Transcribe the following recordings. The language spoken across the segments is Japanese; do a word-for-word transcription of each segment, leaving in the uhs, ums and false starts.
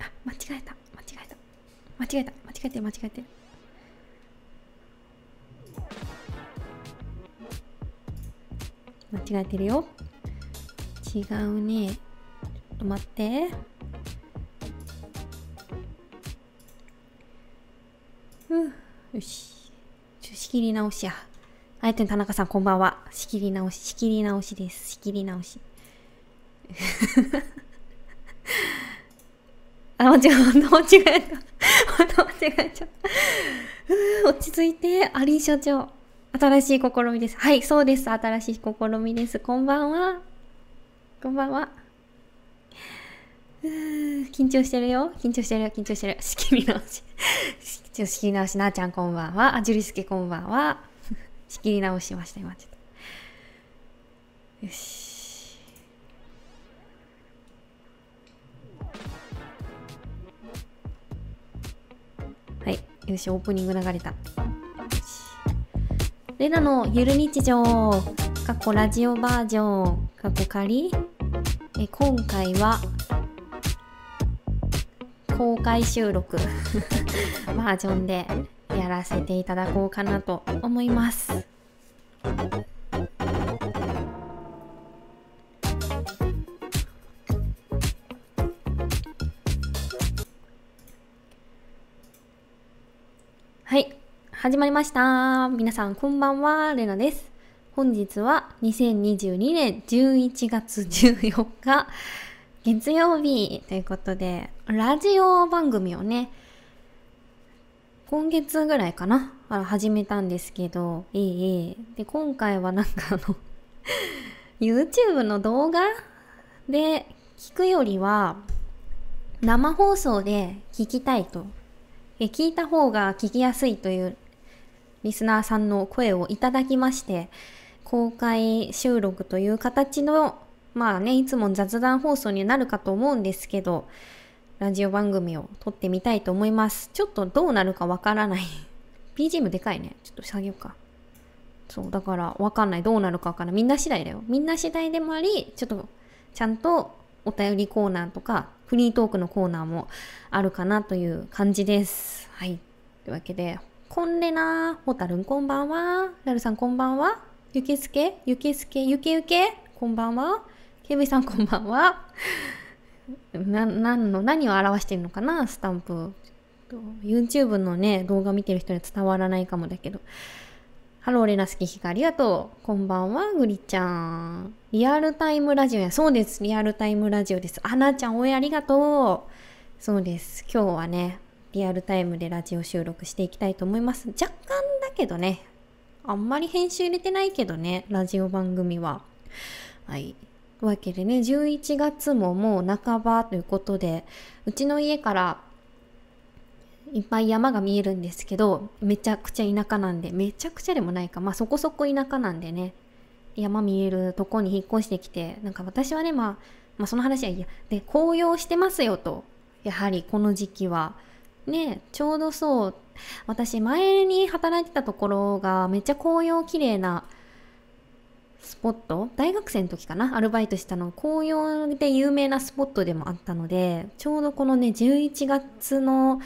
あ、間違えた間違えた間違えた間違えて間違えてる。間違えてるよ。違うね。ちょっと待って。ふよし。ちょ仕切り直しや。あえて田中さんこんばんは。仕切り直し、仕切り直しです。仕切り直し。あ、間違えた。間違えた。間違えちゃった。落ち着いて、アリー社長。新しい試みです。はい、そうです。新しい試みです。こんばんは。こんばんは。うー緊張してるよ。緊張してるよ。緊張してる。仕切り直し。仕切り直し。なあちゃん、こんばんは。あ、じゅりすけ、こんばんは。仕切り直しました、今ちょっと。よし。はい。よし、オープニング流れた。レナのゆる日常、過去ラジオバージョン、過去仮、え今回は公開収録バージョンでやらせていただこうかなと思います。はい。始まりました。皆さんこんばんは、レナです。本日はにせんにじゅうにねんじゅういちがつじゅうよっか月曜日ということで、ラジオ番組をね、今月ぐらいかなから始めたんですけど、えー、で今回はなんかあのYouTube の動画で聞くよりは生放送で聞きたいと。聞いた方が聞きやすいというリスナーさんの声をいただきまして、公開収録という形の、まあね、いつも雑談放送になるかと思うんですけど、ラジオ番組を撮ってみたいと思います。ちょっとどうなるかわからない。ビージーエム でかいね。ちょっと下げようか。そう、だからわかんない。どうなるかわからない。みんな次第だよ。みんな次第でもあり、ちょっとちゃんとお便りコーナーとか、フリートークのコーナーもあるかなという感じです。はい。というわけで、こんれなー、ほたるんこんばんは、ラルさんこんばんは、ゆけすけ、ゆけすけ、ゆけゆけ、こんばんは、けぶいさんこんばんは。な、なんの、何を表してるのかな、スタンプ。YouTube のね、動画見てる人には伝わらないかもだけど。ハローレナスキヒカありがとう。こんばんは、グリちゃん。リアルタイムラジオや。そうです。リアルタイムラジオです。あなちゃん、応援ありがとう。そうです。今日はね、リアルタイムでラジオ収録していきたいと思います。若干だけどね。あんまり編集入れてないけどね、ラジオ番組は。はい。というわけでね、じゅういちがつももう半ばということで、うちの家から、いっぱい山が見えるんですけど、めちゃくちゃ田舎なんで、めちゃくちゃでもないか、まあそこそこ田舎なんでね、山見えるとこに引っ越してきて、なんか私はね、まあ、まあその話はいいや。で、紅葉してますよと。やはりこの時期は。ね、ちょうどそう、私前に働いてたところがめっちゃ紅葉綺麗なスポット、大学生の時かな、アルバイトしたの、紅葉で有名なスポットでもあったので、ちょうどこのね、じゅういちがつの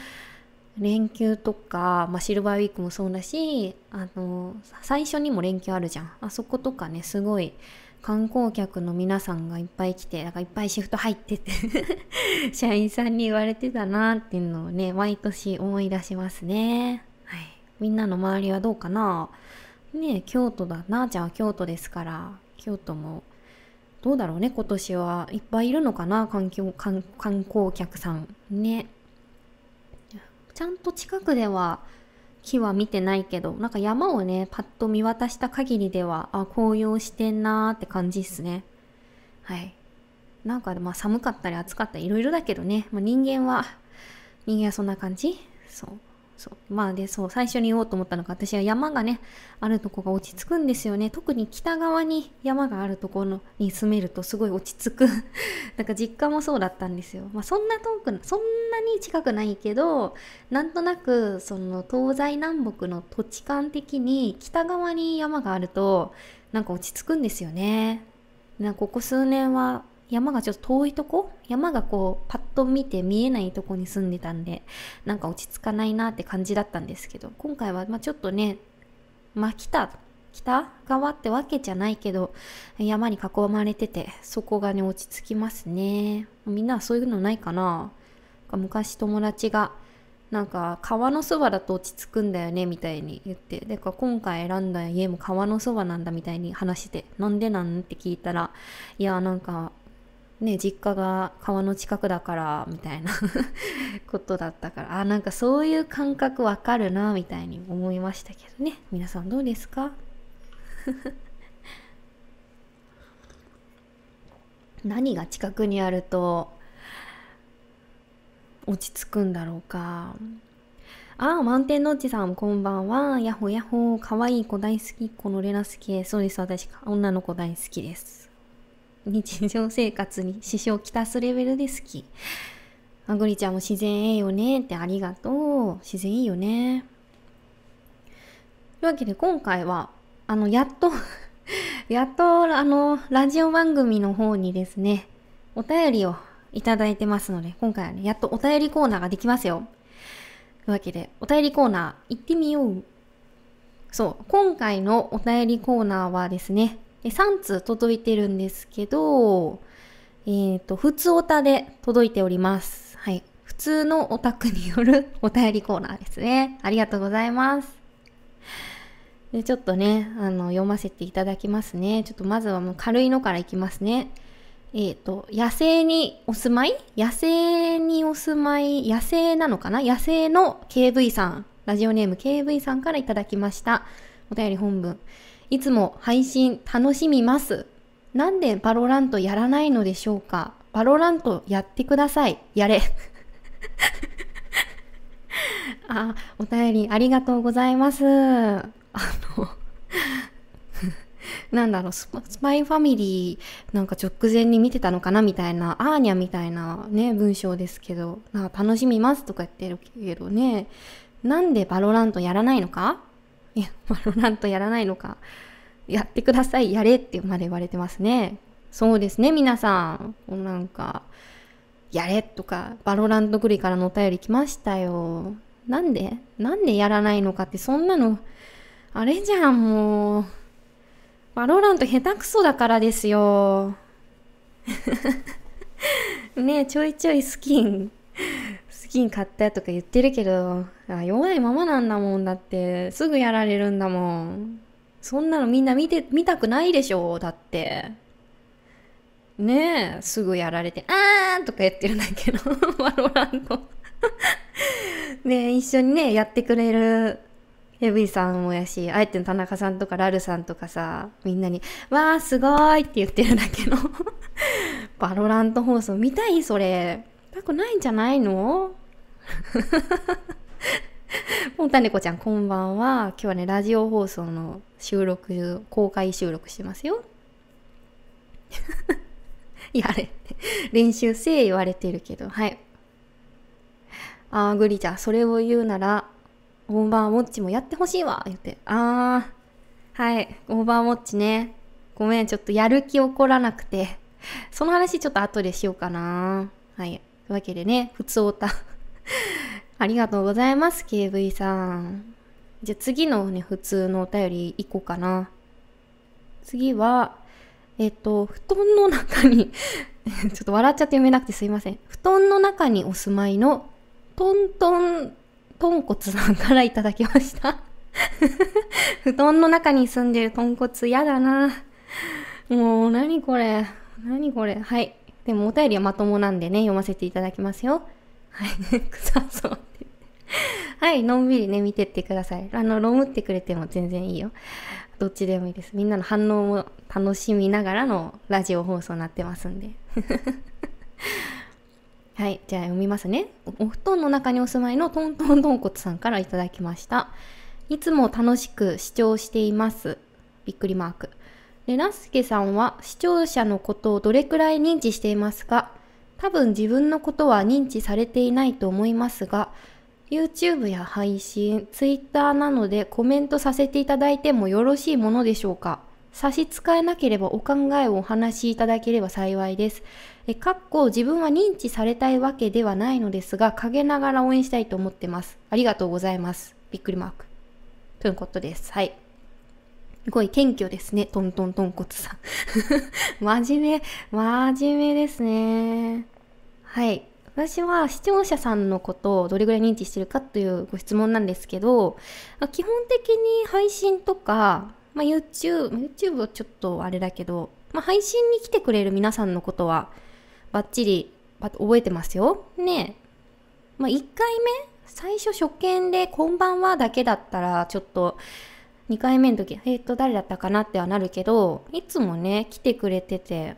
連休とか、まあ、シルバーウィークもそうだし、あの、最初にも連休あるじゃん。あそことかね、すごい観光客の皆さんがいっぱい来て、なんかいっぱいシフト入ってて、社員さんに言われてたなっていうのをね、毎年思い出しますね。はい。みんなの周りはどうかな？ねえ、京都だ。なあちゃんは京都ですから、京都も、どうだろうね、今年はいっぱいいるのかな、環境、観光客さん。ね。ちゃんと近くでは木は見てないけど、なんか山をね、パッと見渡した限りでは、あ、紅葉してんなーって感じっすね。はい。なんかまあ寒かったり暑かったりいろいろだけどね、まあ、人間は、人間はそんな感じ？そう。そう。まあで、そう、最初に言おうと思ったのが、私は山がね、あるとこが落ち着くんですよね。特に北側に山があるところに住めるとすごい落ち着く。なんか実家もそうだったんですよ。まあそんな遠くな、そんなに近くないけど、なんとなく、その東西南北の土地間的に北側に山があると、なんか落ち着くんですよね。なんかここ数年は、山がちょっと遠いとこ、山がこうパッと見て見えないとこに住んでたんで、なんか落ち着かないなって感じだったんですけど、今回はまあちょっとね、まあ北、北側ってわけじゃないけど山に囲まれてて、そこがね落ち着きますね。みんなはそういうのないかな。昔友達がなんか川のそばだと落ち着くんだよねみたいに言って、で今回選んだ家も川のそばなんだみたいに話して、なんでなんって聞いたら、いやなんかね実家が川の近くだからみたいなことだったから、あなんかそういう感覚わかるなみたいに思いましたけどね。皆さんどうですか？何が近くにあると落ち着くんだろうか。ああ、マウンテンノッチさんこんばんは。やほやほ、かわいい子大好き、このレナ好き。そうです、私女の子大好きです。日常生活に支障をきたすレベルで好き。あぐりちゃんも自然ええよねって、ありがとう。自然いいよね。というわけで今回はあのやっとやっとあのラジオ番組の方にですねお便りをいただいてますので、今回はねやっとお便りコーナーができますよ。というわけでお便りコーナー行ってみよう。そう、今回のお便りコーナーはですねさん通届いてるんですけど、えっとふつおたで届いております。はい、普通のオタクによるお便りコーナーですね。ありがとうございます。でちょっとねあの読ませていただきますね。ちょっとまずはもう軽いのからいきますね。えっと、野生にお住まい野生にお住まい野生なのかな野生の ケーブイ さん、ラジオネーム ケーブイ さんからいただきました。お便り本文。いつも配信楽しみます。なんでバロラントやらないのでしょうか？バロラントやってください。やれ。あ、お便りありがとうございます。あのなんだろう、スパイファミリーなんか直前に見てたのかなみたいな、アーニャみたいなね文章ですけど、なんか楽しみますとか言ってるけどね、なんでバロラントやらないのか、いやバロラントやらないのか、やってくださいやれってまで言われてますね。そうですね、皆さんなんかやれとかバロラントぐりからのお便り来ましたよ。なんでなんでやらないのかって、そんなのあれじゃん、もうバロラント下手くそだからですよ。ねえ、ちょいちょいスキン、スキン買ったとか言ってるけど、弱いままなんだもん。だって、すぐやられるんだもん。そんなのみんな見て、見たくないでしょ、だって。ねえ、すぐやられて、あーとか言ってるんだけど、バロラント。ねえ、一緒にね、やってくれる。エブイさんもやし、あえての田中さんとかラルさんとかさ、みんなにわーすごーいって言ってるんだけどバロラント放送見たい、それ見たくないんじゃないの？もうたねこちゃんこんばんは。今日はねラジオ放送の収録、公開収録してますよ。やれって練習せえ言われてるけど、はい。あーグリちゃん、それを言うならオーバーウォッチもやってほしいわ言って、あーはいオーバーウォッチね、ごめんちょっとやる気起こらなくて、その話ちょっと後でしようかな。はい、というわけでねふつおたありがとうございます ケーブイ さん。じゃあ次のね普通のお便りいこうかな。次はえっと布団の中にちょっと笑っちゃって読めなくてすいません。布団の中にお住まいのトントンとんこつさんからいただきました布団の中に住んでるとんこつやだな、もう何これ何これ。はい、でもお便りはまともなんでね読ませていただきますよ。はい臭そうってはい、のんびりね見てってください。あのロムってくれても全然いいよ、どっちでもいいです。みんなの反応も楽しみながらのラジオ放送になってますんではい、じゃあ読みますね。お布団の中にお住まいのトントントンコツさんからいただきました。いつも楽しく視聴しています。びっくりマーク。レナスケさんは視聴者のことをどれくらい認知していますか？多分自分のことは認知されていないと思いますが、YouTube や配信、Twitter などでコメントさせていただいてもよろしいものでしょうか？差し支えなければお考えをお話しいただければ幸いです。え、かっこ自分は認知されたいわけではないのですが、陰ながら応援したいと思ってます。ありがとうございます。びっくりマーク。ということです。はい。すごい謙虚ですね。トントントンコツさん。真面目、真面目ですね。はい。私は視聴者さんのことをどれぐらい認知してるかというご質問なんですけど、基本的に配信とか、まあ、YouTube、YouTube はちょっとあれだけど、まあ、配信に来てくれる皆さんのことはバッチリ覚えてますよ。ねえ。まあ、いっかいめ、最初初見でこんばんはだけだったら、ちょっとにかいめの時、えっと、誰だったかなってはなるけど、いつもね、来てくれてて、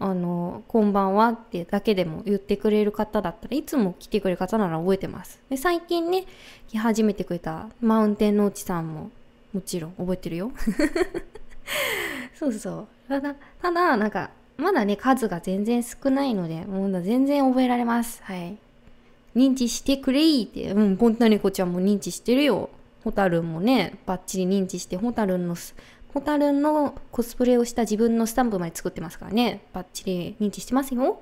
あのこんばんはってだけでも言ってくれる方だったらいつも来てくれる方なら覚えてます。で最近ね来始めてくれたマウンテンのうちさんももちろん覚えてるよ。そうそう。ただただなんかまだね数が全然少ないのでもう全然覚えられます。はい。認知してくれーってうんポンタネコちゃんも認知してるよ。ホタルンもねバッチリ認知してホタルンのホタルンのコスプレをした自分のスタンプまで作ってますからね。バッチリ認知してますよ。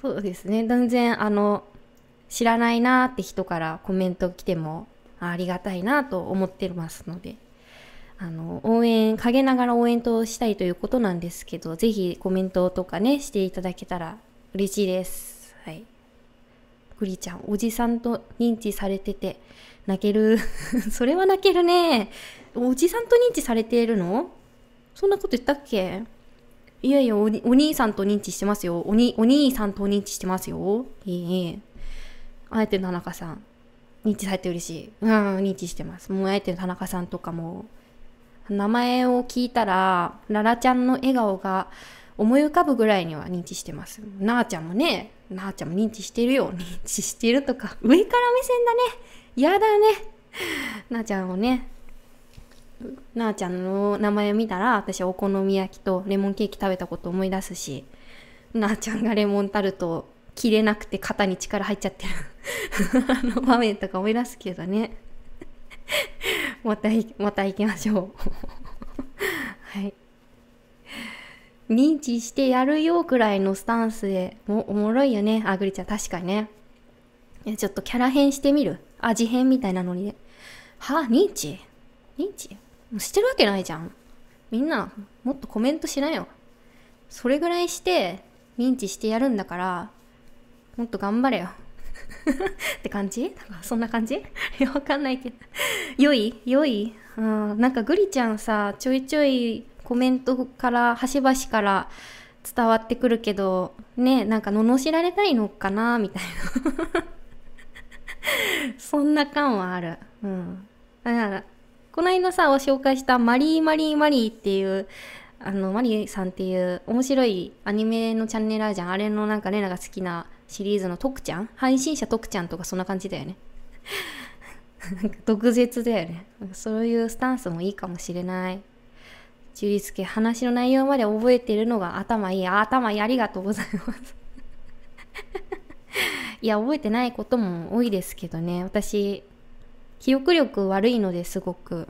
そうですね。全然、あの、知らないなーって人からコメント来てもありがたいなと思ってますので、あの、応援、陰ながら応援としたいということなんですけど、ぜひコメントとかね、していただけたら嬉しいです。はい。グリちゃん、おじさんと認知されてて、泣ける。それは泣けるね。おじさんと認知されているの？そんなこと言ったっけ？いやいや、おに、お兄さんと認知してますよ。おに、お兄さんと認知してますよ。いい。あえて田中さん。認知されて嬉しい。うん、認知してます。もうあえて田中さんとかも、名前を聞いたら、ララちゃんの笑顔が思い浮かぶぐらいには認知してます。なあちゃんもね、なあちゃんも認知してるよ。認知してるとか、上から目線だね。やだね。なあちゃんをね、なあちゃんの名前を見たら、私はお好み焼きとレモンケーキ食べたこと思い出すし、なあちゃんがレモンタルト切れなくて肩に力入っちゃってるあの場面とか思い出すけどね。また、また行きましょう。はい。認知してやるよくらいのスタンスでもおもろいよね。あ、ぐりちゃん確かにね。いや、ちょっとキャラ変してみる。味変みたいなのにね。はぁ、認知認知してるわけないじゃん。みんな、もっとコメントしなよ。それぐらいして、認知してやるんだから、もっと頑張れよ。って感じ？なんかそんな感じ？いや、わかんないけど。良い良いあー、なんかぐりちゃんさ、ちょいちょいコメントから、端々から伝わってくるけど、ね、なんか罵られたいのかなみたいな。そんな感はある。うん。だから、この間さ、お紹介したマリーマリーマリーっていう、あの、マリーさんっていう面白いアニメのチャンネルあるじゃん。あれのなんかレナが好きなシリーズのトクちゃん？配信者トクちゃんとかそんな感じだよね。なんか毒舌だよね。そういうスタンスもいいかもしれない。ジュリスケ、話の内容まで覚えてるのが頭いい。頭いい。ありがとうございます。いや、覚えてないことも多いですけどね。私、記憶力悪いのですごく。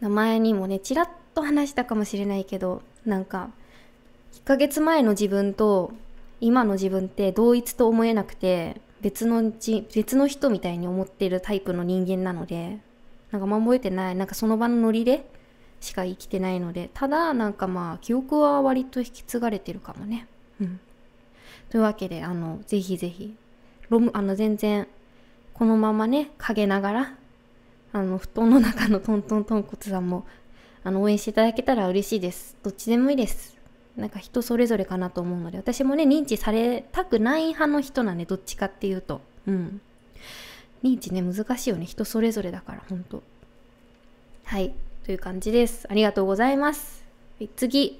名前にもね、ちらっと話したかもしれないけど、なんか、いっかげつまえの自分と今の自分って同一と思えなくて、別のじ、別の人みたいに思ってるタイプの人間なので、なんかまあ覚えてない、なんかその場のノリでしか生きてないので、ただなんかまあ、記憶は割と引き継がれてるかもね。うん。というわけで、あの、ぜひぜひ、ロム、あの、全然、このままね、陰ながら、あの、布団の中のトントントンコツさんも、あの、応援していただけたら嬉しいです。どっちでもいいです。なんか人それぞれかなと思うので、私もね、認知されたくない派の人なんで、どっちかっていうと。うん。認知ね、難しいよね。人それぞれだから、ほんと。はい。という感じです。ありがとうございます。次。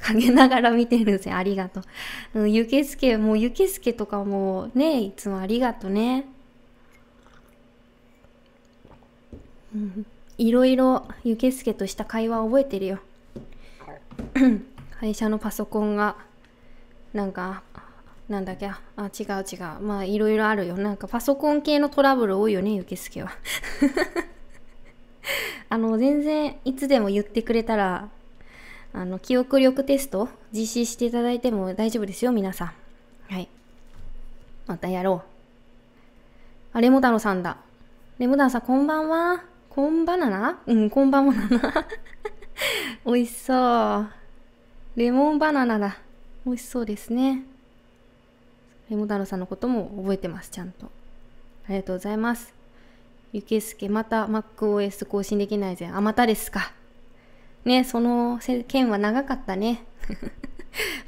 陰ながら見てるんですよ。ありがとう。うん、ゆけすけ、もうゆけすけとかもね、いつもありがとね。うん、いろいろゆけすけとした会話覚えてるよ。会社のパソコンが、なんか、なんだっけ、あ、違う違う。まあ、いろいろあるよ。なんかパソコン系のトラブル多いよね、ゆけすけは。あの全然いつでも言ってくれたら、あの記憶力テスト実施していただいても大丈夫ですよ、皆さん。はい。またやろう。あ、レモ太郎さんだ。レモ太郎さん、こんばんは。こんばななうん、こんばんはなな。美味しそう。レモンバナナだ。美味しそうですね。レモ太郎さんのことも覚えてます、ちゃんと。ありがとうございます。ゆけすけ、また マックオーエス 更新できないぜ。あ、またですか。ね、その件は長かったね。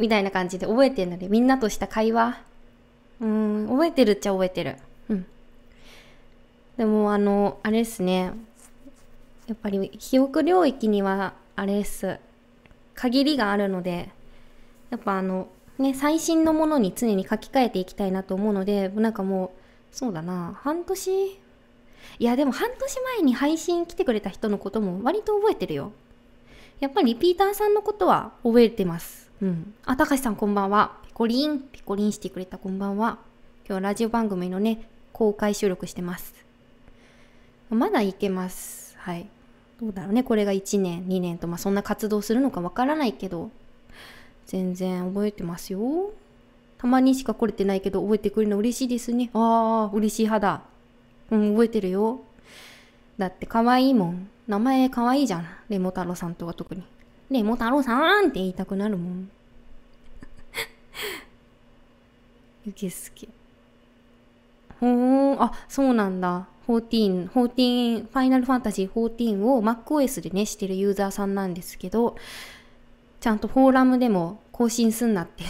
みたいな感じで覚えてるので、みんなとした会話。うん、覚えてるっちゃ覚えてる。うん。でも、あの、あれですね。やっぱり、記憶領域には、あれです。限りがあるので、やっぱあの、ね、最新のものに常に書き換えていきたいなと思うので、なんかもう、そうだな、半年、いやでも半年前に配信来てくれた人のことも割と覚えてるよ。やっぱりリピーターさんのことは覚えてます。うん。あ、たかしさんこんばんは。ピコリン、ピコリンしてくれたこんばんは。今日ラジオ番組のね、公開収録してます。まだいけます。はい。どうだろうね、これがいちねん、にねんと、まあそんな活動するのかわからないけど、全然覚えてますよ。たまにしか来れてないけど、覚えてくれるの嬉しいですね。ああ、嬉しい派だ。うん、覚えてるよ。だって可愛いもん。名前可愛いじゃん。レモ太郎さんとか特に。レモ太郎さんって言いたくなるもん。ゆけすけ。ほーん、あ、そうなんだ。じゅうよん、じゅうよん、ファイナルファンタジーじゅうよんを マックオーエス でね、してるユーザーさんなんですけど、ちゃんとフォーラムでも更新すんなって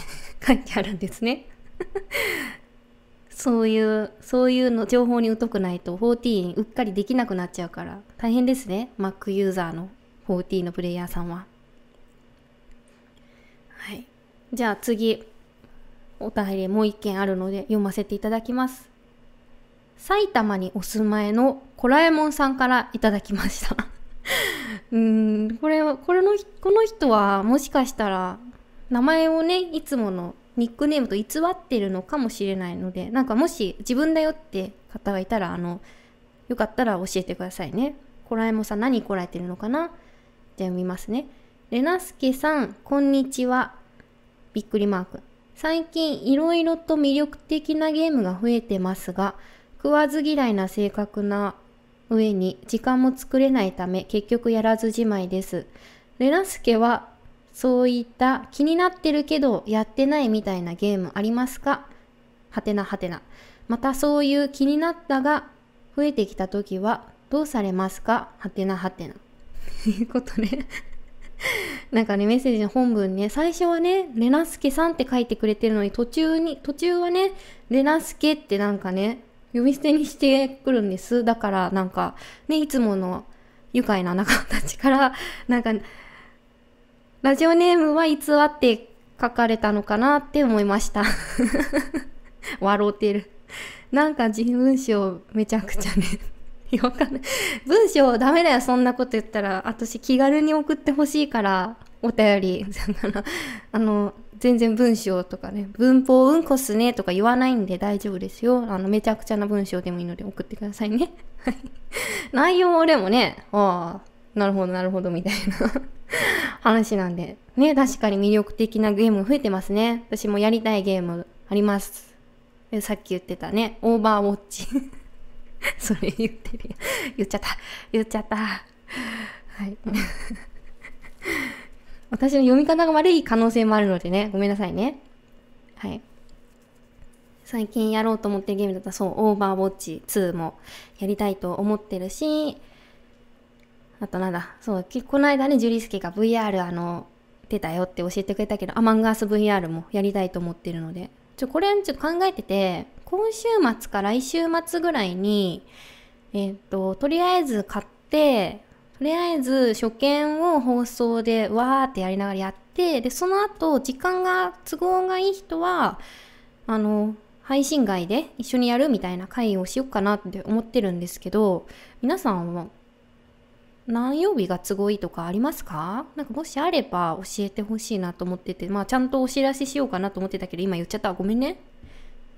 書いてあるんですね。そういう、そういうの情報に疎くないとじゅうよんうっかりできなくなっちゃうから大変ですね。Mac ユーザーのじゅうよんのプレイヤーさんは。はい。じゃあ次、お便りもう一件あるので読ませていただきます。埼玉にお住まいのコラえもんさんからいただきました。うーん、これは、これの、この人はもしかしたら名前をね、いつものニックネームと偽ってるのかもしれないので、なんかもし自分だよって方がいたら、あの、よかったら教えてくださいね。コラえもんさん何こらえてるのかな?じゃあ読みますね。レナスケさん、こんにちは。びっくりマーク。最近いろいろと魅力的なゲームが増えてますが、食わず嫌いな性格な上に時間も作れないため結局やらずじまいです。レナスケは、そういった気になってるけどやってないみたいなゲームありますか?はてなはてな。またそういう気になったが増えてきたときはどうされますか?はてなはてな。ということね。なんかね、メッセージの本文ね、最初はね、レナスケさんって書いてくれてるのに途中に、途中はね、レナスケってなんかね、呼び捨てにしてくるんです。だからなんか、ね、いつもの愉快な仲間たちから、なんか、ラジオネームは偽って書かれたのかなって思いました。笑ってる。なんか自分章めちゃくちゃね。わかんない。文章ダメだよ、そんなこと言ったら。私気軽に送ってほしいから、お便り。あの、全然文章とかね、文法うんこっすねとか言わないんで大丈夫ですよ。あの、めちゃくちゃな文章でもいいので送ってくださいね。内容でもね、ああ。なるほど、なるほど、みたいな話なんで。ね、確かに魅力的なゲーム増えてますね。私もやりたいゲームあります。さっき言ってたね、オーバーウォッチ。それ言ってる。言っちゃった。言っちゃった。はい。私の読み方が悪い可能性もあるのでね、ごめんなさいね。はい。最近やろうと思ってるゲームだったら、そう、オーバーウォッチツーもやりたいと思ってるし、あとなんだ、そう、この間ね、ジュリスケが ブイアール あの、出たよって教えてくれたけど、アマンガース ブイアール もやりたいと思ってるので、ちょ、これちょっと考えてて、今週末か来週末ぐらいに、えっと、とりあえず買って、とりあえず初見を放送でわーってやりながらやって、で、その後、時間が、都合がいい人は、あの、配信外で一緒にやるみたいな会をしようかなって思ってるんですけど、皆さんは、何曜日が都合いいとかありますか?なんかもしあれば教えてほしいなと思ってて、まあちゃんとお知らせしようかなと思ってたけど、今言っちゃった。ごめんね。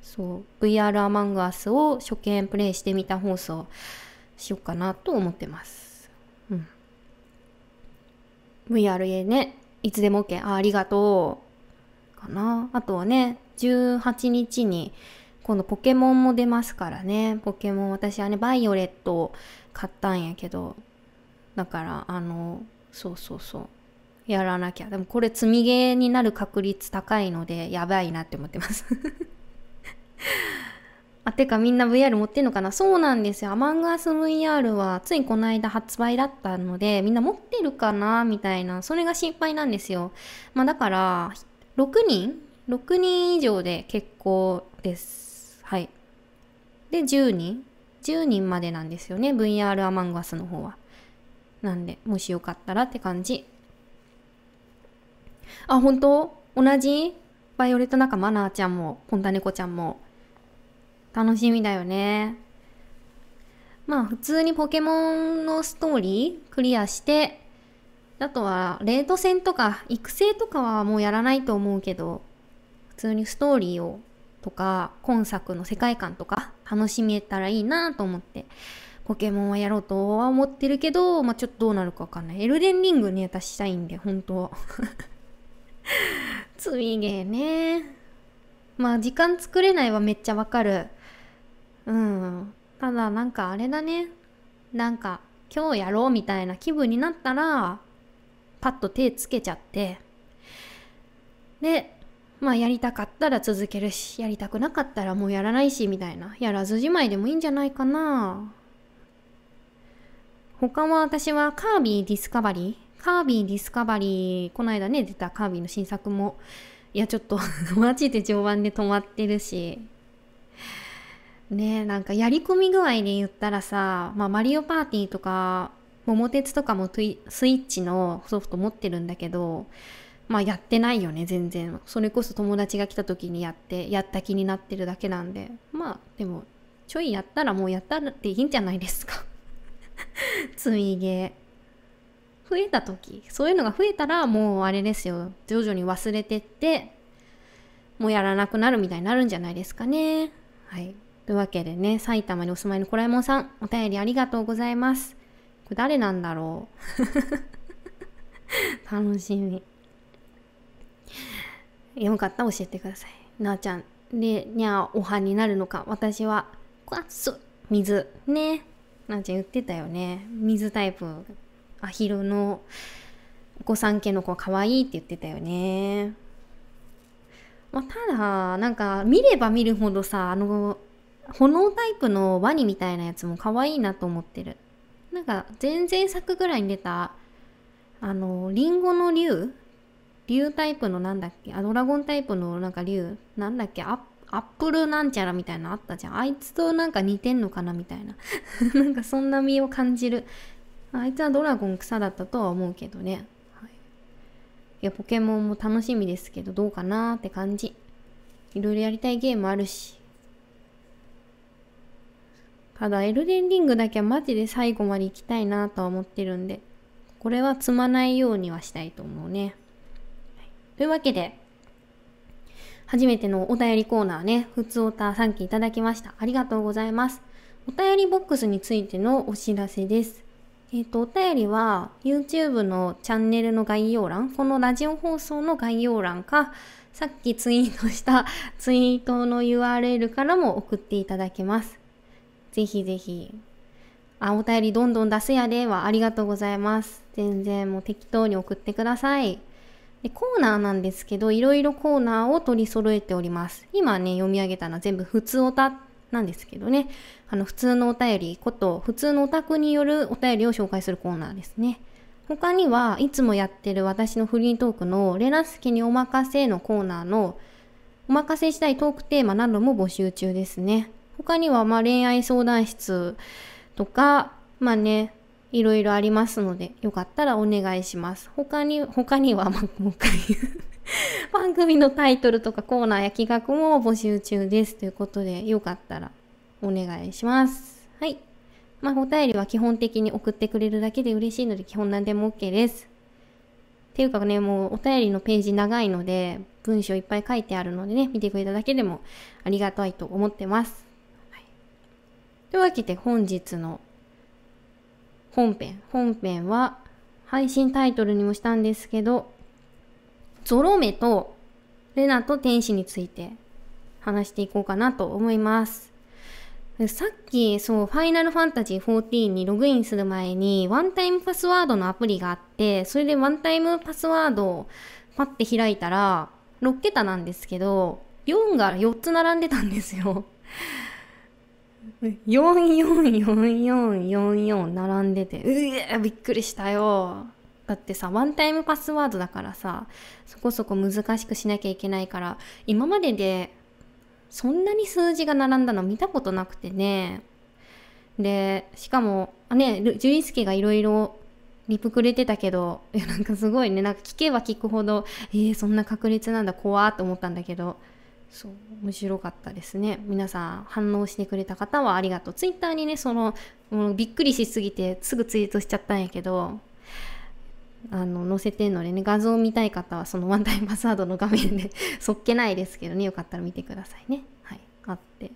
そう。ブイアール アマングアスを初見プレイしてみた放送しようかなと思ってます。うん、ブイアールエー ね、いつでも OK、 あ, ありがとうかな。あとはね、じゅうはちにちに今度ポケモンも出ますからね。ポケモン、私はねバイオレットを買ったんやけど、だからあのそうそうそうやらなきゃ。でもこれ積みゲーになる確率高いのでやばいなって思ってますあ、てかみんな ブイアール 持ってんのかな。そうなんですよ、アマンガース ブイアール はついこの間発売だったので、みんな持ってるかなみたいな、それが心配なんですよ。まあだからろくにんろくにん以上で結構です。はい。でじゅうにんじゅうにんまでなんですよね、 ブイアール アマンガスの方は。なんでもしよかったらって感じ。あ、本当同じバイオレット仲間、なあちゃんもポンタネコちゃんも楽しみだよね。まあ普通にポケモンのストーリークリアして、あとはレート戦とか育成とかはもうやらないと思うけど、普通にストーリーをとか今作の世界観とか楽しめたらいいなと思ってポケモンはやろうとは思ってるけど、まあちょっとどうなるかわかんない。エルデンリングね、私したいんで本当積みゲーね。まあ時間作れないはめっちゃわかる。うん。ただなんかあれだね。なんか今日やろうみたいな気分になったら、パッと手つけちゃって。で、まあやりたかったら続けるし、やりたくなかったらもうやらないしみたいな。やらずじまいでもいいんじゃないかな。他は私はカービィディスカバリー。カービィディスカバリー、この間ね出たカービィの新作も、いやちょっとマジで序盤で止まってるしね。えなんかやり込み具合で言ったらさ、まあ、マリオパーティーとか桃鉄とかもスイッチのソフト持ってるんだけど、まあやってないよね全然。それこそ友達が来た時にやってやった気になってるだけなんで、まあでもちょいやったらもうやったらっていいんじゃないですか積みゲー増えた時、そういうのが増えたらもうあれですよ、徐々に忘れてってもうやらなくなるみたいになるんじゃないですかね。はい、というわけでね、埼玉にお住まいのコラえもんさん、お便りありがとうございます。これ誰なんだろう楽しみ。よかったら教えてください。なあちゃんでにゃーおはになるのか。私はこわっす水ね。なあちゃん言ってたよね、水タイプ。アヒルのお子さん系の子は可愛いって言ってたよね。まあ、ただなんか見れば見るほどさ、あの炎タイプのワニみたいなやつも可愛いなと思ってる。なんか前々作ぐらいに出たあのリンゴの竜竜タイプのなんだっけ、あドラゴンタイプのなんか竜なんだっけ、アップルなんちゃらみたいなのあったじゃん。あいつとなんか似てんのかなみたいななんかそんな身を感じる。あいつはドラゴン草だったとは思うけどね、はい、いやポケモンも楽しみですけどどうかなーって感じ。いろいろやりたいゲームあるし、ただエルデンリングだけはマジで最後まで行きたいなとは思ってるんで、これは積まないようにはしたいと思うね、はい、というわけで初めてのお便りコーナーね、ふつおたさんきいただきました。ありがとうございます。お便りボックスについてのお知らせです。えっと、お便りは YouTube のチャンネルの概要欄、このラジオ放送の概要欄か、さっきツイートしたツイートの ユーアールエル からも送っていただけます。ぜひぜひ。あ、お便りどんどん出すやではありがとうございます。全然もう適当に送ってください。で、コーナーなんですけど、いろいろコーナーを取り揃えております。今ね、読み上げたのは全部普通おたってなんですけどね、あの普通のお便りこと普通のお宅によるお便りを紹介するコーナーですね。他にはいつもやってる私のフリートークのレナスケにお任せのコーナーのお任せしたいトークテーマなども募集中ですね。他にはまあ恋愛相談室とかまあねいろいろありますので、よかったらお願いします。他に他にはまあもう一回言う番組のタイトルとかコーナーや企画も募集中ですということで、よかったらお願いします。はい。まあ、お便りは基本的に送ってくれるだけで嬉しいので、基本何でも OK です。っていうかね、もうお便りのページ長いので、文章いっぱい書いてあるのでね、見てくれただけでもありがたいと思ってます。はい、というわけで、本日の本編。本編は配信タイトルにもしたんですけど、ゾロ目とレナと天使について話していこうかなと思います。さっき、そう、ファイナルファンタジーじゅうよんにログインする前に、ワンタイムパスワードのアプリがあって、それでワンタイムパスワードをパッて開いたら、ろく桁なんですけど、よんがよっつ並んでたんですよ。よんよんよんよんよんよん並んでて、うえー、びっくりしたよ。だってさ、ワンタイムパスワードだからさ、そこそこ難しくしなきゃいけないから、今まででそんなに数字が並んだの見たことなくてね。で、しかも、あね、じゅんすけがいろいろリプくれてたけど、いやなんかすごいね、なんか聞けば聞くほど、えー、そんな確率なんだ、怖ーって思ったんだけど、そう、面白かったですね。皆さん反応してくれた方はありがとう。ツイッターにね、その、もうびっくりしすぎてすぐツイートしちゃったんやけど、あの、載せてんのでね、画像を見たい方はそのワンタイムパスワードの画面でそっけないですけどね、よかったら見てくださいね。はい、あって。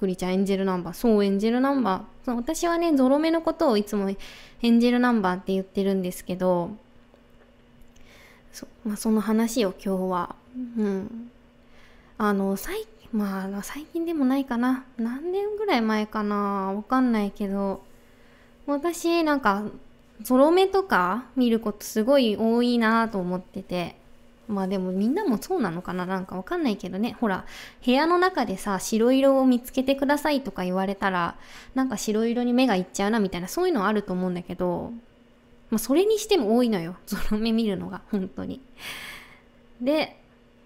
クリちゃんエンジェルナンバー。そう、エンジェルナンバー。その私はね、ゾロ目のことをいつもエンジェルナンバーって言ってるんですけど、そ、まあ、その話を今日は、うん。あの、最近、まあ、最近でもないかな。何年ぐらい前かな。わかんないけど、私、なんか、ゾロ目とか見ることすごい多いなと思ってて。まあでもみんなもそうなのかな、なんかわかんないけどね。ほら、部屋の中でさ、白色を見つけてくださいとか言われたら、なんか白色に目がいっちゃうなみたいな、そういうのあると思うんだけど、まあそれにしても多いのよ。ゾロ目見るのが、本当に。で、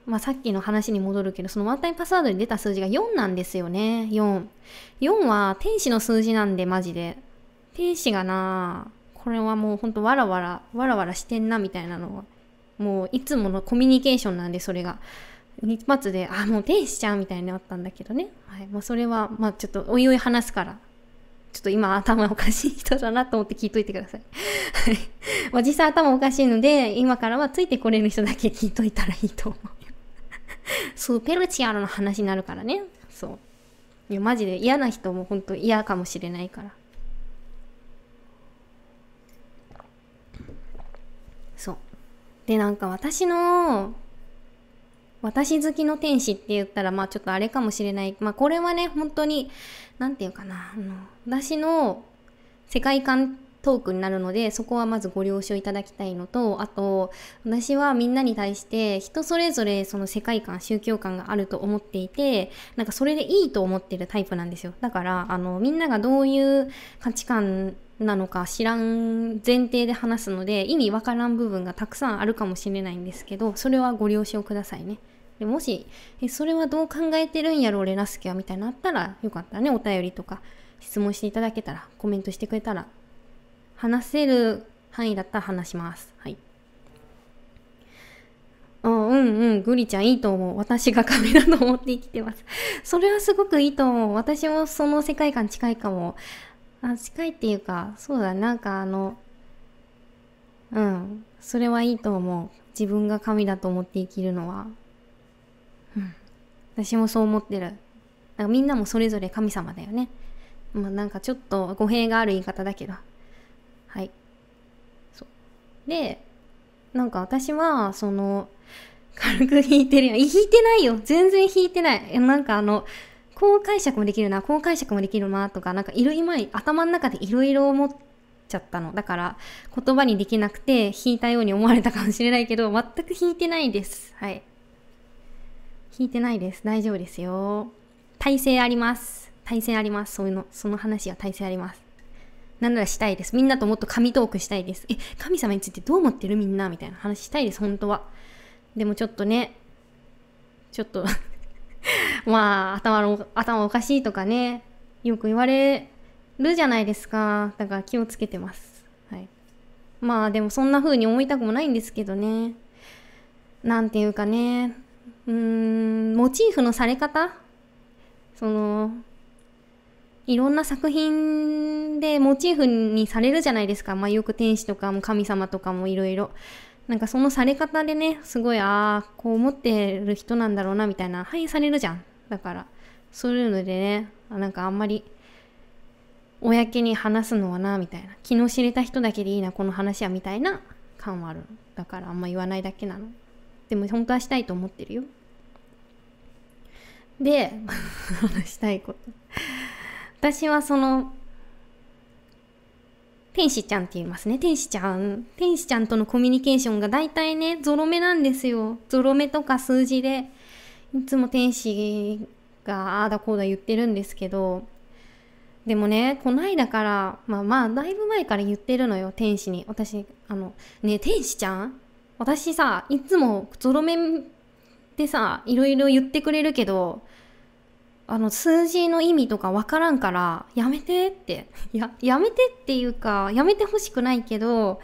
まあさっきの話に戻るけど、そのワンタイムパスワードに出た数字がよんなんですよね。よん。よんは天使の数字なんで、マジで。天使がなぁ、これはもうほんとわらわら、わらわらしてんなみたいなのは、もういつものコミュニケーションなんで、それが。一発で、あ、もう天使ちゃんみたいになったんだけどね。はい。まあそれは、まあちょっとおいおい話すから、ちょっと今頭おかしい人だなと思って聞いといてください。はい。まあ実際頭おかしいので、今からはついてこれる人だけ聞いといたらいいと思うよ。そう、ペルチアロの話になるからね。そう。いや、マジで嫌な人もほんと嫌かもしれないから。そう。で、なんか私の、私好きの天使って言ったら、まあちょっとあれかもしれない。まあこれはね、本当に、なんていうかな、あの、私の世界観トークになるので、そこはまずご了承いただきたいのと、あと、私はみんなに対して、人それぞれその世界観、宗教観があると思っていて、なんかそれでいいと思ってるタイプなんですよ。だから、あの、みんながどういう価値観、なのか知らん前提で話すので意味わからん部分がたくさんあるかもしれないんですけど、それはご了承くださいね。でもしえそれはどう考えてるんやろレナスケはみたいなのあったら、よかったらね、お便りとか質問していただけたら、コメントしてくれたら、話せる範囲だったら話します。はい。あ、うんうん、グリちゃんいいと思う。私が神だと思って生きてます。それはすごくいいと思う。私もその世界観近いかも。あ、近いっていうか、そうだ、なんかあの、うん、それはいいと思う。自分が神だと思って生きるのは。うん。私もそう思ってる。なんかみんなもそれぞれ神様だよね。まあなんかちょっと語弊がある言い方だけど。はい。そう。で、なんか私は、その、軽く引いてるやん。引いてないよ。全然引いてない。なんかあの、こう解釈もできるな、こう解釈もできるなとか、なんかいろいろ頭の中でいろいろ思っちゃったの。だから言葉にできなくて引いたように思われたかもしれないけど、全く引いてないです。はい。引いてないです。大丈夫ですよ。耐性あります。耐性あります。そういうの、その話は耐性あります。なんならしたいです。みんなともっと神トークしたいです。え、神様についてどう思ってるみんなみたいな話したいです。本当は。でもちょっとね、ちょっと。まあ、頭の、頭おかしいとかね、よく言われるじゃないですか。だから気をつけてます。はい。まあ、でもそんな風に思いたくもないんですけどね。なんていうかね、うーん、モチーフのされ方？その、いろんな作品でモチーフにされるじゃないですか。まあ、よく天使とかも神様とかもいろいろ。なんかそのされ方でね、すごい、ああ、こう思ってる人なんだろうな、みたいな、反映されるじゃん。だから、そういうのでね、なんかあんまり、公に話すのはなみたいな、気の知れた人だけでいいなこの話はみたいな感はある。だからあんま言わないだけなの。でも本当はしたいと思ってるよ。で話したいこと、私はその天使ちゃんって言いますね。天使ちゃん。天使ちゃんとのコミュニケーションが大体ね、ゾロ目なんですよ。ゾロ目とか数字で、いつも天使がああだこうだ言ってるんですけど、でもね、こないだから、まあまあ、だいぶ前から言ってるのよ、天使に。私、あの、ねえ、天使ちゃん？私さ、いつもゾロ目でさ、いろいろ言ってくれるけど、あの数字の意味とかわからんからやめてってややめてっていうかやめてほしくないけど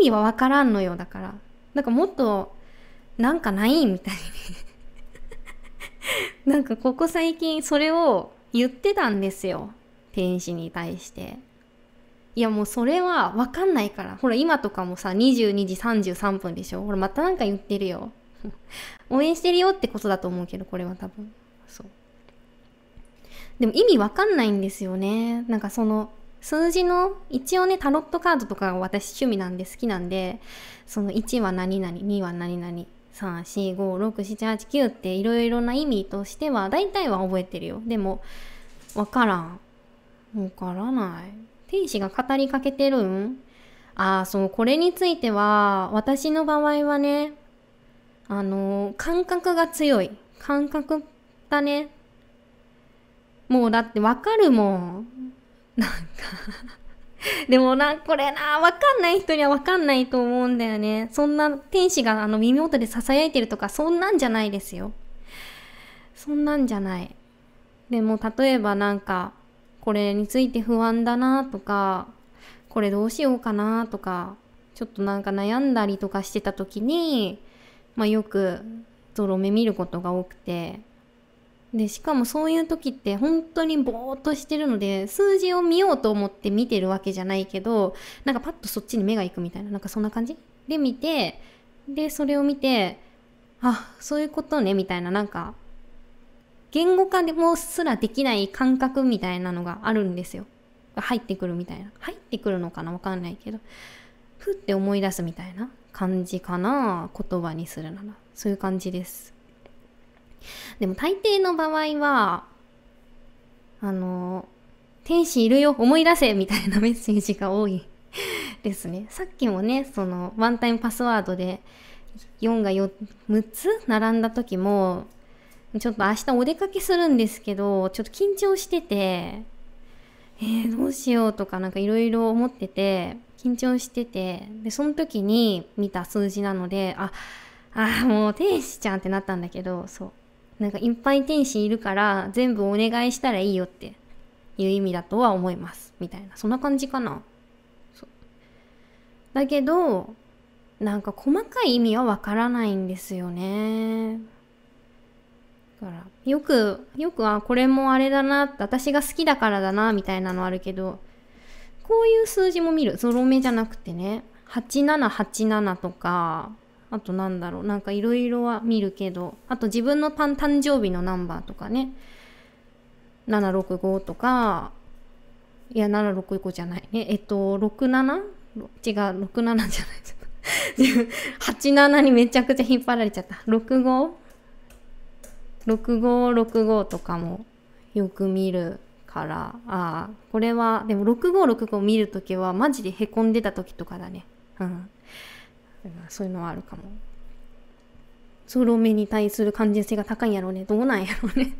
意味はわからんのよ。だからなんかもっとなんかないみたいになんかここ最近それを言ってたんですよ、天使に対して。いやもうそれはわかんないから、ほら今とかもさにじゅうにじさんじゅうさんぷんでしょ、ほらまたなんか言ってるよ応援してるよってことだと思うけど、これは多分そう。でも意味わかんないんですよね。なんかその数字の、一応ねタロットカードとかが私趣味なんで好きなんで、そのいちは何々、には何々、さん、よん、ご、ろく、なな、はち、きゅうっていろいろな意味としては大体は覚えてるよ。でもわからん、わからない。天使が語りかけてるん。ああそう、これについては私の場合はね、あの感覚が強い。感覚だね。もうだってわかるもん。なんか。でもな、これな、わかんない人にはわかんないと思うんだよね。そんな天使があの耳元で囁いてるとか、そんなんじゃないですよ。そんなんじゃない。でも例えばなんか、これについて不安だなとか、これどうしようかなとか、ちょっとなんか悩んだりとかしてた時に、まあよくゾロ目見ることが多くて、でしかもそういう時って本当にぼーっとしてるので、数字を見ようと思って見てるわけじゃないけど、なんかパッとそっちに目が行くみたいな、なんかそんな感じで見て、でそれを見て、あそういうことねみたいな、なんか言語化でもすらできない感覚みたいなのがあるんですよ。入ってくるみたいな、入ってくるのかなわかんないけど、ふって思い出すみたいな感じかな、言葉にするならそういう感じです。でも大抵の場合は、あの、天使いるよ、思い出せみたいなメッセージが多いですね。さっきもね、その、ワンタイムパスワードでよんがむっつ並んだ時も、ちょっと明日お出かけするんですけど、ちょっと緊張してて、えー、どうしようとかなんかいろいろ思ってて、緊張してて、で、その時に見た数字なので、あ、あ、もう天使ちゃんってなったんだけど、そう。なんかいっぱい天使いるから全部お願いしたらいいよっていう意味だとは思いますみたいな、そんな感じかな。そうだけどなんか細かい意味はわからないんですよね。だからよくよくはこれもあれだなって、私が好きだからだなみたいなのあるけど、こういう数字も見る。ゾロ目じゃなくてね、はちななはちななとか、あとなんだろう、なんかいろいろは見るけど、あと自分の誕生日のナンバーとかね、ななろくごとか、いやななろくごじゃないね、えっと ろくなな? 違う、ろくななじゃないはちななにめちゃくちゃ引っ張られちゃった。ろくごろくごろくごとかもよく見るから、ああこれはでもろくごろくご見るときはマジでへこんでたときとかだね。うん、そういうのはあるかも。ゾロ目に対する感受性が高いんやろうね。どうなんやろうね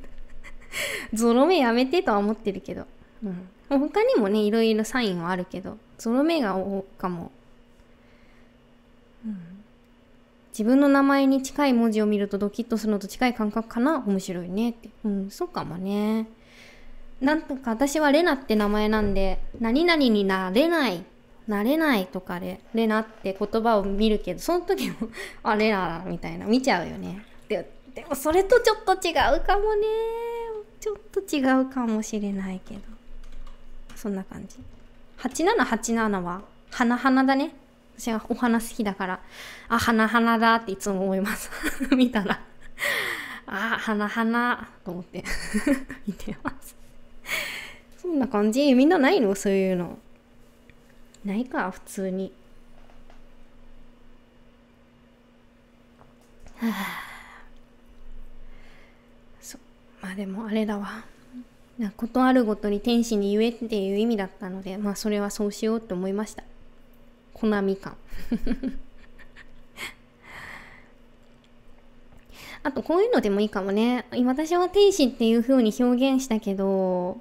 ゾロ目やめてとは思ってるけど、うん、他にもねいろいろサインはあるけど、ゾロ目が多いかも、うん、自分の名前に近い文字を見るとドキッとするのと近い感覚かな。面白いねって、うん、そうかもね。なんとか私はレナって名前なんで、何々になれないなれないとかで、レナって言葉を見るけど、その時もあレナみたいな見ちゃうよね。 で, でもそれとちょっと違うかもね、ちょっと違うかもしれないけど、そんな感じ。はちななはちななは花々だね。私はお花好きだから、あ花々だっていつも思います見たらあ花々と思って見てますそんな感じ。みんなないの？そういうの。ないか、普通に。はあ、そう。まあでもあれだわ。ことあるごとに天使に言えっていう意味だったので、まあそれはそうしようと思いました。コナミ感。あとこういうのでもいいかもね。私は天使っていう風に表現したけど、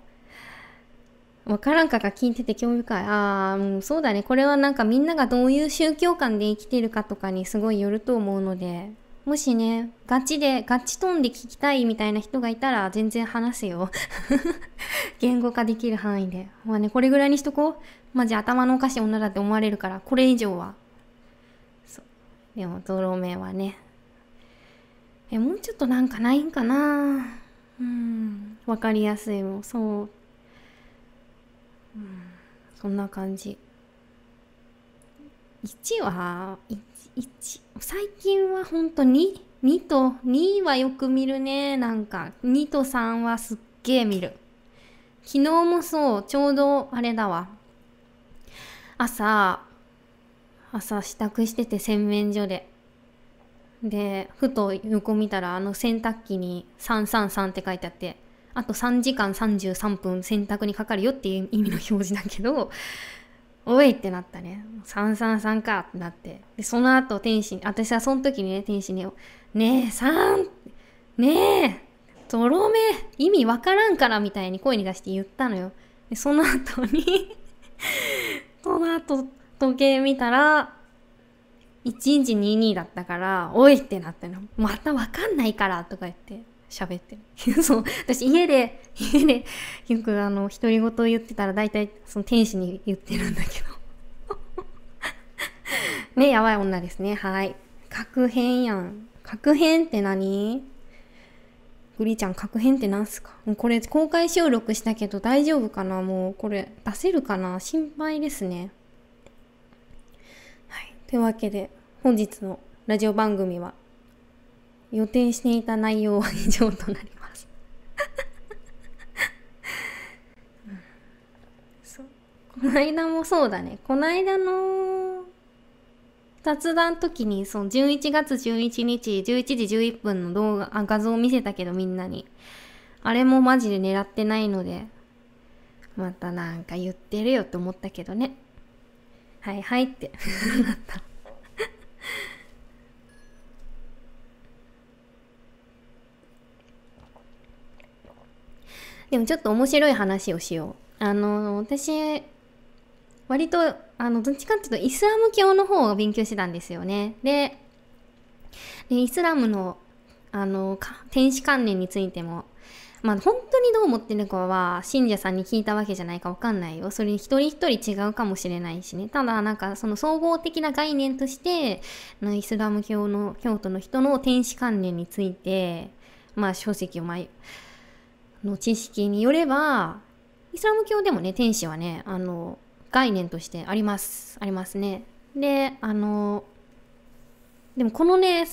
わからんかが聞いてて興味深い。ああ、もうそうだね。これはなんかみんながどういう宗教観で生きてるかとかにすごいよると思うので、もしね、ガチで、ガチ飛んで聞きたいみたいな人がいたら全然話すよ。言語化できる範囲で。まあね、これぐらいにしとこう。マジ頭のおかしい女だって思われるから、これ以上は。そう。でも、泥目はね。え、もうちょっとなんかないんかな。うん。わかりやすいもん、そう。うん、そんな感じ。いちは、いち、いち最近はほんとに、にと、にはよく見るね。なんか、にとさんはすっげえ見る。昨日もそう、ちょうどあれだわ。朝、朝支度してて洗面所で。で、ふと横見たらあの洗濯機にさんさんさんって書いてあって、あとさんじかんさんじゅうさんぷん洗濯にかかるよっていう意味の表示だけど、おいってなったね。さんさんさんかってなって。で、その後天使に、私はその時にね、天使に、ねえ、さん! ねえ、とろめ意味わからんからみたいに声に出して言ったのよ。で、その後に、その後時計見たら、いちいちににだったから、おいってなったの。またわかんないからとか言って。喋ってる。そう。私、家で、家で、よくあの、独り言を言ってたら、大体、その、天使に言ってるんだけど。ね、やばい女ですね。はい。確変やん。確変って何？グリちゃん、確変って何すか？もうこれ、公開収録したけど、大丈夫かな？もう、これ、出せるかな？心配ですね。はい。というわけで、本日のラジオ番組は、予定していた内容は以上となります、うん、そう。この間もそうだね。この間の雑談の時に、そのじゅういちがつじゅういちにちじゅういちじじゅういっぷんの動画、あ、画像を見せたけどみんなに。あれもマジで狙ってないので、またなんか言ってるよと思ったけどね。はいはいってなった。でもちょっと面白い話をしよう。あの、私、割と、あの、どっちかっていうと、イスラム教の方を勉強してたんですよね。で、でイスラムの、あの、天使観念についても、まあ、本当にどう思ってるかは、信者さんに聞いたわけじゃないかわかんないよ。それに一人一人違うかもしれないしね。ただ、なんか、その総合的な概念として、イスラム教の、教徒の人の天使観念について、まあ、書籍をまあ、の知識によれば、イスラム教でもね、天使はね、あの、概念としてあります。ありますね。で、あの、でもこのね、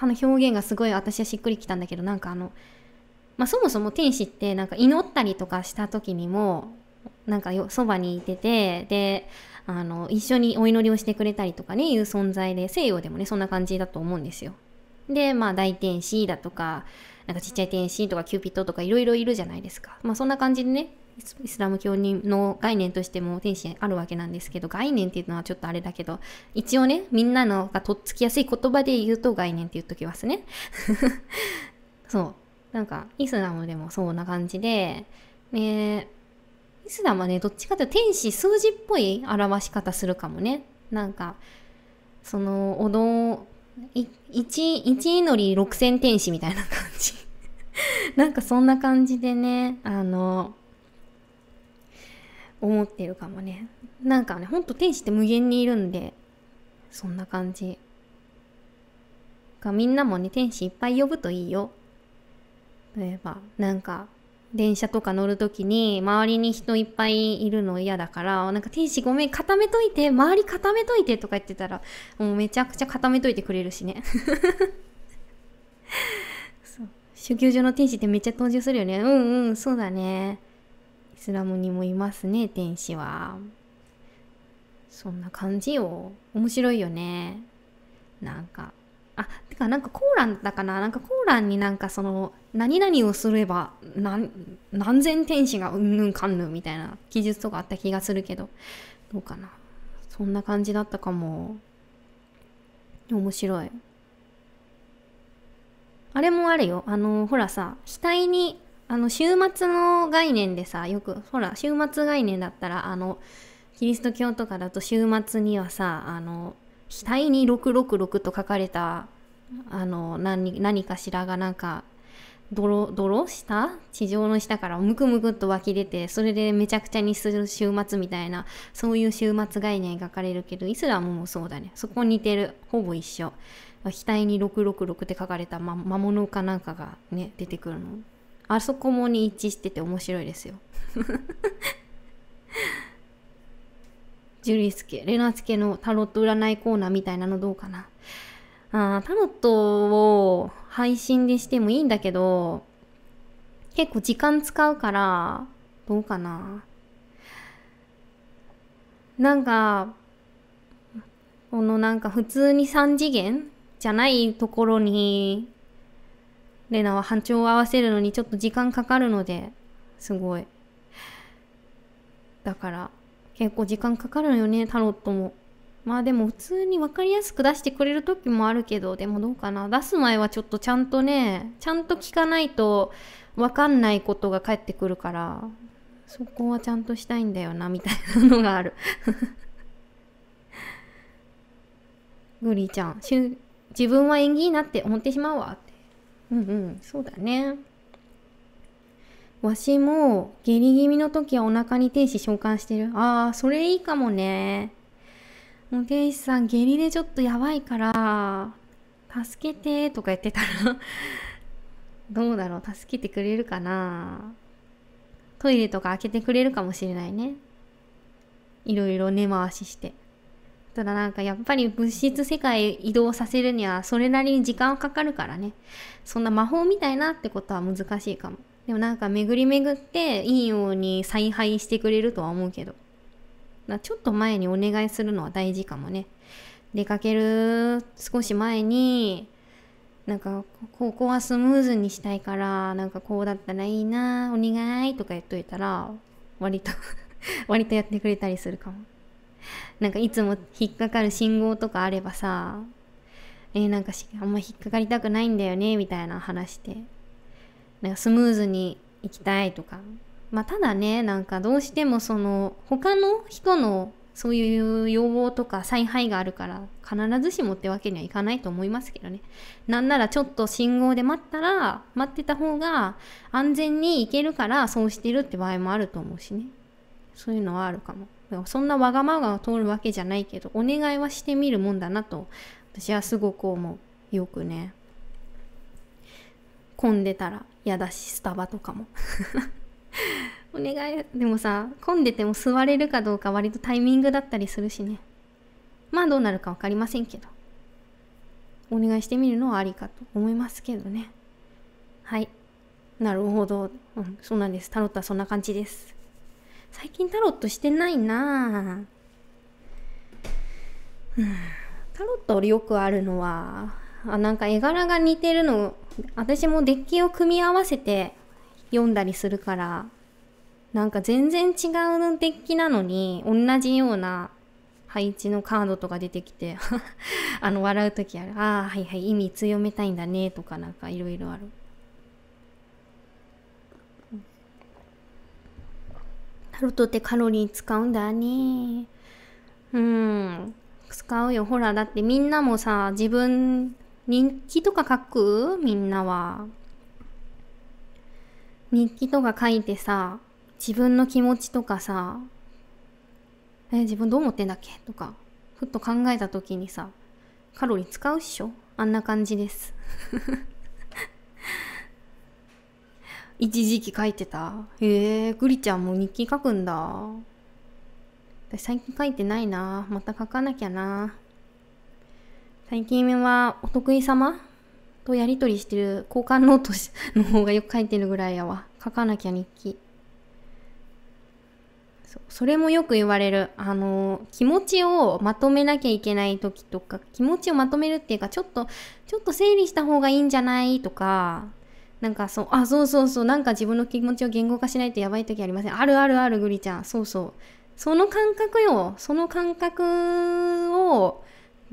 あの表現がすごい私はしっくりきたんだけど、なんかあの、まあ、そもそも天使ってなんか祈ったりとかした時にも、なんかよそばにいてて、で、あの、一緒にお祈りをしてくれたりとかね、いう存在で、西洋でもね、そんな感じだと思うんですよ。で、まあ、大天使だとか、なんかちっちゃい天使とかキューピッドとかいろいろいるじゃないですか。まあそんな感じでね、イスラム教の概念としても天使あるわけなんですけど、概念っていうのはちょっとあれだけど、一応ね、みんなのがとっつきやすい言葉で言うと概念って言っときますね。そう。なんかイスラムでもそんな感じで、ね、イスラムはね、どっちかというと天使数字っぽい表し方するかもね。なんか、その、お堂、い一、一祈りろくせん天使みたいな感じ。なんかそんな感じでね、あの、思ってるかもね。なんかね、ほんと天使って無限にいるんで、そんな感じ。みんなもね、天使いっぱい呼ぶといいよ。例えば、なんか、電車とか乗るときに、周りに人いっぱいいるの嫌だから、なんか天使ごめん、固めといて、周り固めといてとか言ってたら、もうめちゃくちゃ固めといてくれるしね。そう。宗教上の天使ってめっちゃ登場するよね。うんうん、そうだね。スラムにもいますね、天使は。そんな感じよ。面白いよね。なんか、あ、てかなんかコーランだかな、なんかコーランになんかその何々をすれば何、何千天使がうんぬんかんぬんみたいな記述とかあった気がするけど、どうかな。そんな感じだったかも。面白い。あれもあるよ。あの、ほらさ、額に、あの、終末の概念でさ、よく、ほら、終末概念だったら、あの、キリスト教とかだと終末にはさ、あの、額にろくろくろくと書かれた、あの、何、何かしらがなんか、泥、泥下地上の下からムクムクっと湧き出て、それでめちゃくちゃにする終末みたいな、そういう終末概念が書かれるけど、イスラムもそうだね。そこ似てる。ほぼ一緒。額にろくろくろくって書かれた、ま、魔物かなんかがね、出てくるの。あそこもに一致してて面白いですよ。ジュリスケ、レナスケのタロット占いコーナーみたいなのどうかな。あ、タロットを配信でしてもいいんだけど、結構時間使うから、どうかな。なんか、このなんか普通にさん次元じゃないところに、レナは波長を合わせるのにちょっと時間かかるので、すごい。だから、結構時間かかるのよね、タロットも。まあでも普通に分かりやすく出してくれる時もあるけど、でもどうかな。出す前はちょっとちゃんとね、ちゃんと聞かないと分かんないことが返ってくるから、そこはちゃんとしたいんだよな、みたいなのがある。グリーちゃん、しゅ自分は縁起いいなって思ってしまうわって。うんうん、そうだね。わしも下痢気味の時はお腹に天使召喚してる。ああ、それいいかもね。もう天使さん下痢でちょっとやばいから助けてとか言ってたらどうだろう、助けてくれるかな。トイレとか開けてくれるかもしれないね、いろいろ根回しして。ただなんかやっぱり物質世界移動させるにはそれなりに時間はかかるからね、そんな魔法みたいなってことは難しいかも。でもなんか巡り巡っていいように采配してくれるとは思うけど、ちょっと前にお願いするのは大事かもね。出かける少し前に、なんか、ここはスムーズにしたいから、なんかこうだったらいいな、お願いとか言っといたら、割と、割とやってくれたりするかも。なんかいつも引っかかる信号とかあればさ、えー、なんかあんま引っかかりたくないんだよね、みたいな話して、なんかスムーズに行きたいとか。まあただね、なんかどうしてもその他の人のそういう要望とか采配があるから必ずしもってわけにはいかないと思いますけどね。なんならちょっと信号で待ったら待ってた方が安全に行けるからそうしてるって場合もあると思うしね。そういうのはあるかも。でもそんなわがままが通るわけじゃないけど、お願いはしてみるもんだなと私はすごく思う。よくね。混んでたら嫌だし、スタバとかも。お願い。でもさ、混んでても座れるかどうか割とタイミングだったりするしね。まあどうなるかわかりませんけど、お願いしてみるのはありかと思いますけどね。はい、なるほど、うん、そうなんです。タロットはそんな感じです。最近タロットしてないなぁ、うん、タロットよくあるのは、あ、なんか絵柄が似てるの、私もデッキを組み合わせて読んだりするから、なんか全然違うデッキなのに同じような配置のカードとか出てきてあの笑うときある。ああ、はいはい、意味強めたいんだねとか、なんかいろいろある。タロットってカロリー使うんだね。うん、使うよ。ほらだってみんなもさ、自分日記とか書く？みんなは日記とか書いてさ、自分の気持ちとかさ、え、自分どう思ってんだっけとか、ふっと考えた時にさ、カロリー使うっしょ？あんな感じです。一時期書いてた。へえ、グリちゃんも日記書くんだ。私最近書いてないな。また書かなきゃな。最近はお得意様とやりとりしてる交換ノートの方がよく書いてるぐらいやわ。書かなきゃ日記。それもよく言われる。あの気持ちをまとめなきゃいけない時とか、気持ちをまとめるっていうか、ちょっとちょっと整理した方がいいんじゃないとか、なんかそう、あ、そうそうそう、なんか自分の気持ちを言語化しないとやばい時ありません？あるあるある、ぐりちゃん、そうそう、その感覚よ、その感覚を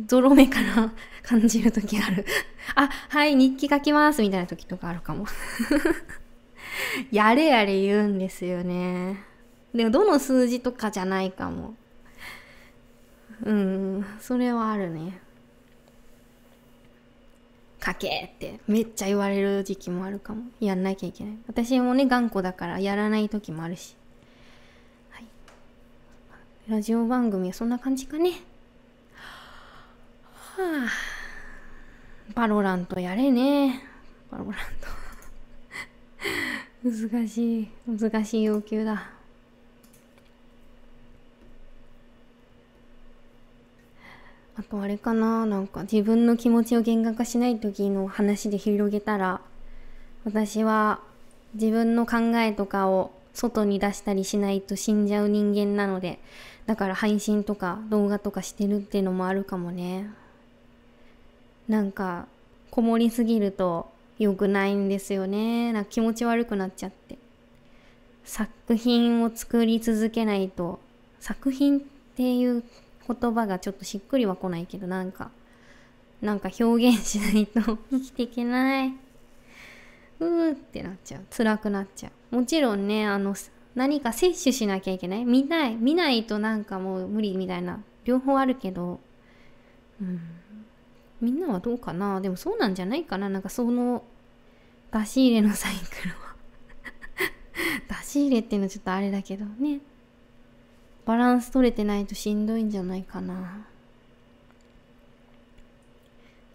ゾロ目から感じる時ある。あ、はい、日記書きますみたいな時とかあるかも。やれやれ言うんですよね。でもどの数字とかじゃないかも。うん、それはあるね。書けってめっちゃ言われる時期もあるかも。やんなきゃいけない。私もね、頑固だからやらない時もあるし。はい。ラジオ番組はそんな感じかね。はあ。バロラントやれね。バロラント。難しい。難しい要求だ。あとあれかな、なんか自分の気持ちを言語化しない時の話で広げたら、私は自分の考えとかを外に出したりしないと死んじゃう人間なので、だから配信とか動画とかしてるっていうのもあるかもね。なんかこもりすぎると良くないんですよね。なんか気持ち悪くなっちゃって、作品を作り続けないと、作品っていう言葉がちょっとしっくりはこないけど、なんか、なんか表現しないと生きていけない。うーってなっちゃう。辛くなっちゃう。もちろんね、あの、何か摂取しなきゃいけない。見ない、見ないとなんかもう無理みたいな、両方あるけど、うん。みんなはどうかな？でもそうなんじゃないかな？なんかその、出し入れのサイクルは。出し入れっていうのはちょっとあれだけどね。バランス取れてないとしんどいんじゃないかな。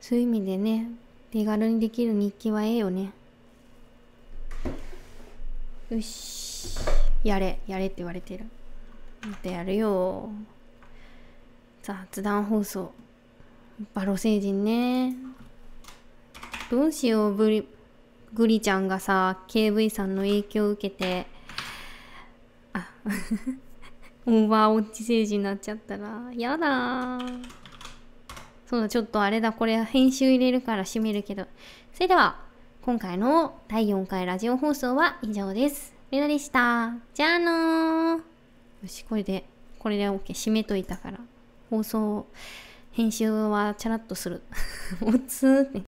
そういう意味でね、手軽にできる日記はええよね。よし、やれやれって言われてる。またやるよ。雑談放送、バロ星人ね。どうしよう、ブリグリちゃんがさ、 ケーブイ さんの影響を受けて、あオーバーウォッチ星人になっちゃったら、やだー。そうだ、ちょっとあれだ、これ編集入れるから閉めるけど。それでは、今回のだいよんかいラジオ放送は以上です。レナでした。じゃあのー。よし、これで、これで OK。閉めといたから。放送、編集はチャラッとする。おつーって。